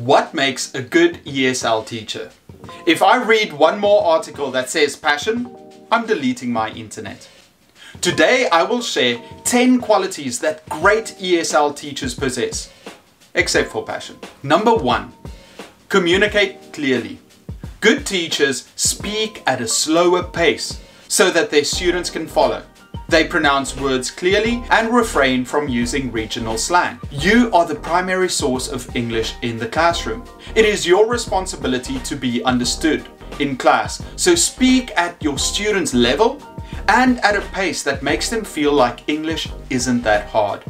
What makes a good ESL teacher? If I read one more article that says passion, I'm deleting my internet. Today I will share 10 qualities that great ESL teachers possess, except for passion. Number 1, communicate clearly. Good teachers speak at a slower pace so that their students can follow. They pronounce words clearly and refrain from using regional slang. You are the primary source of English in the classroom. It is your responsibility to be understood in class, so speak at your students' level and at a pace that makes them feel like English isn't that hard.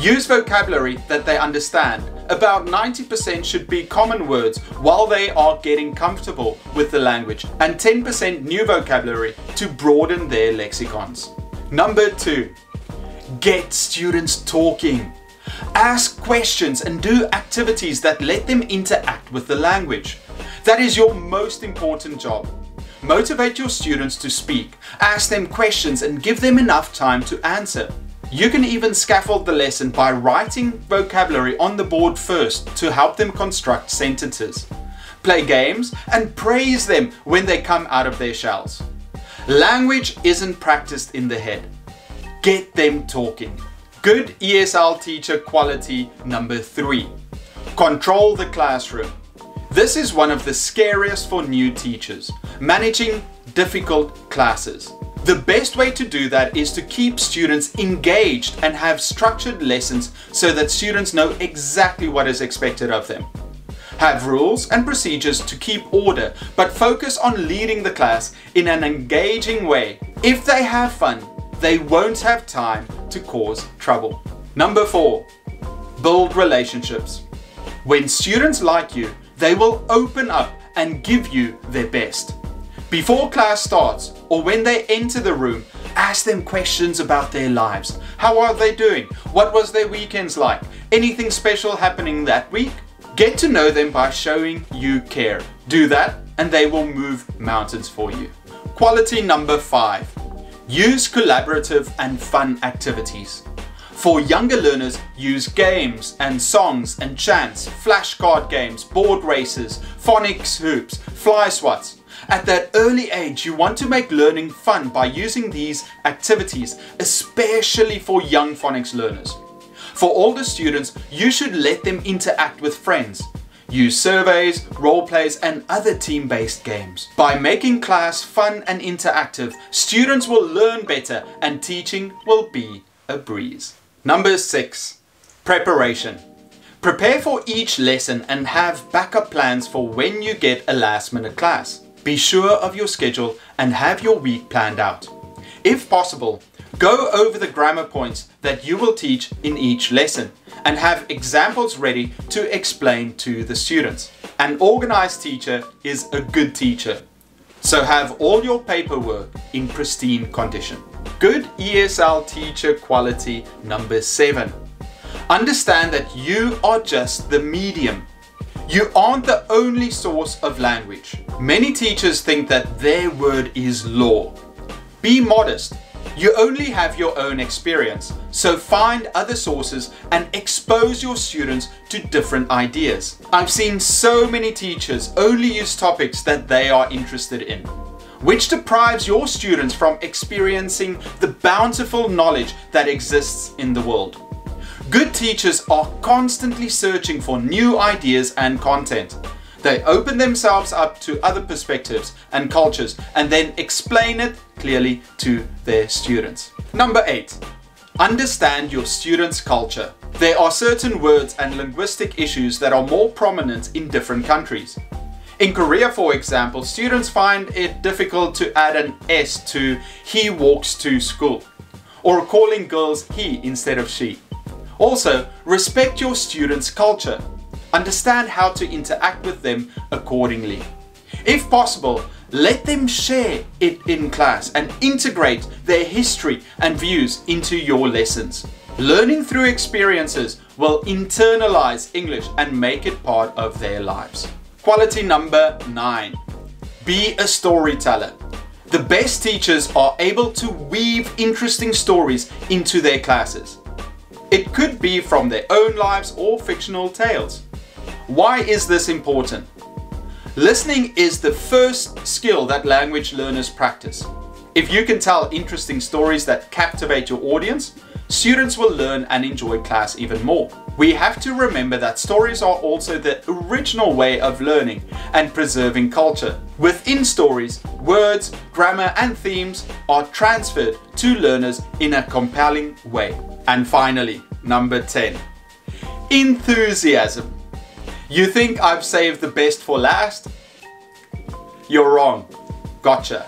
Use vocabulary that they understand. About 90% should be common words while they are getting comfortable with the language, and 10% new vocabulary to broaden their lexicons. Number 2, get students talking. Ask questions and do activities that let them interact with the language. That is your most important job. Motivate your students to speak, ask them questions and give them enough time to answer. You can even scaffold the lesson by writing vocabulary on the board first to help them construct sentences. Play games and praise them when they come out of their shells. Language isn't practiced in the head. Get them talking. Good ESL teacher quality number 3. Control the classroom. This is one of the scariest for new teachers, managing difficult classes. The best way to do that is to keep students engaged and have structured lessons so that students know exactly what is expected of them. Have rules and procedures to keep order, but focus on leading the class in an engaging way. If they have fun, they won't have time to cause trouble. Number 4, build relationships. When students like you, they will open up and give you their best. Before class starts or when they enter the room, ask them questions about their lives. How are they doing? What was their weekends like? Anything special happening that week? Get to know them by showing you care. Do that and they will move mountains for you. Quality number 5. Use collaborative and fun activities. For younger learners, use games and songs and chants, flashcard games, board races, phonics hoops, fly swats. At that early age, you want to make learning fun by using these activities, especially for young phonics learners. For older students, you should let them interact with friends. Use surveys, role plays, and other team-based games. By making class fun and interactive, students will learn better and teaching will be a breeze. Number 6, preparation. Prepare for each lesson and have backup plans for when you get a last-minute class. Be sure of your schedule and have your week planned out. If possible, go over the grammar points that you will teach in each lesson and have examples ready to explain to the students. An organized teacher is a good teacher, so have all your paperwork in pristine condition. Good ESL teacher quality number 7. Understand that you are just the medium. You aren't the only source of language. Many teachers think that their word is law. Be modest. You only have your own experience, so find other sources and expose your students to different ideas. I've seen so many teachers only use topics that they are interested in, which deprives your students from experiencing the bountiful knowledge that exists in the world. Good teachers are constantly searching for new ideas and content. They open themselves up to other perspectives and cultures and then explain it clearly to their students. Number 8, understand your students' culture. There are certain words and linguistic issues that are more prominent in different countries. In Korea, for example, students find it difficult to add an S to he walks to school, or calling girls he instead of she. Also, respect your students' culture. Understand how to interact with them accordingly. If possible, let them share it in class and integrate their history and views into your lessons. Learning through experiences will internalize English and make it part of their lives. Quality number 9. Be a storyteller. The best teachers are able to weave interesting stories into their classes. It could be from their own lives or fictional tales. Why is this important? Listening is the first skill that language learners practice. If you can tell interesting stories that captivate your audience, students will learn and enjoy class even more. We have to remember that stories are also the original way of learning and preserving culture. Within stories, words, grammar and themes are transferred to learners in a compelling way. And finally, number 10, enthusiasm. You think I've saved the best for last? You're wrong. Gotcha.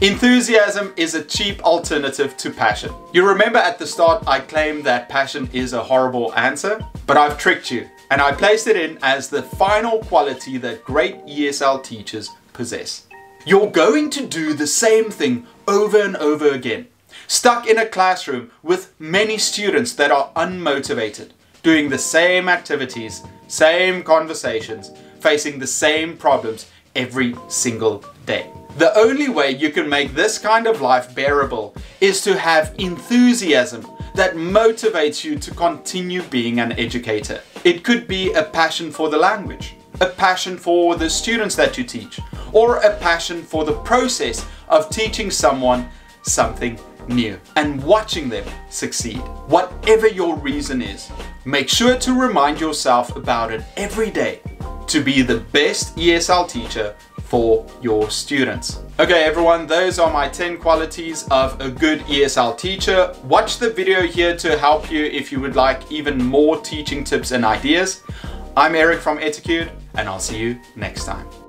Enthusiasm is a cheap alternative to passion. You remember at the start I claimed that passion is a horrible answer, but I've tricked you and I placed it in as the final quality that great ESL teachers possess. You're going to do the same thing over and over again, stuck in a classroom with many students that are unmotivated, doing the same activities, same conversations, facing the same problems every single day. The only way you can make this kind of life bearable is to have enthusiasm that motivates you to continue being an educator. It could be a passion for the language, a passion for the students that you teach, or a passion for the process of teaching someone something new and watching them succeed. Whatever your reason is, make sure to remind yourself about it every day to be the best ESL teacher for your students. Okay everyone, those are my 10 qualities of a good ESL teacher. Watch the video here to help you if you would like even more teaching tips and ideas. I'm Eric from Etiqude and I'll see you next time.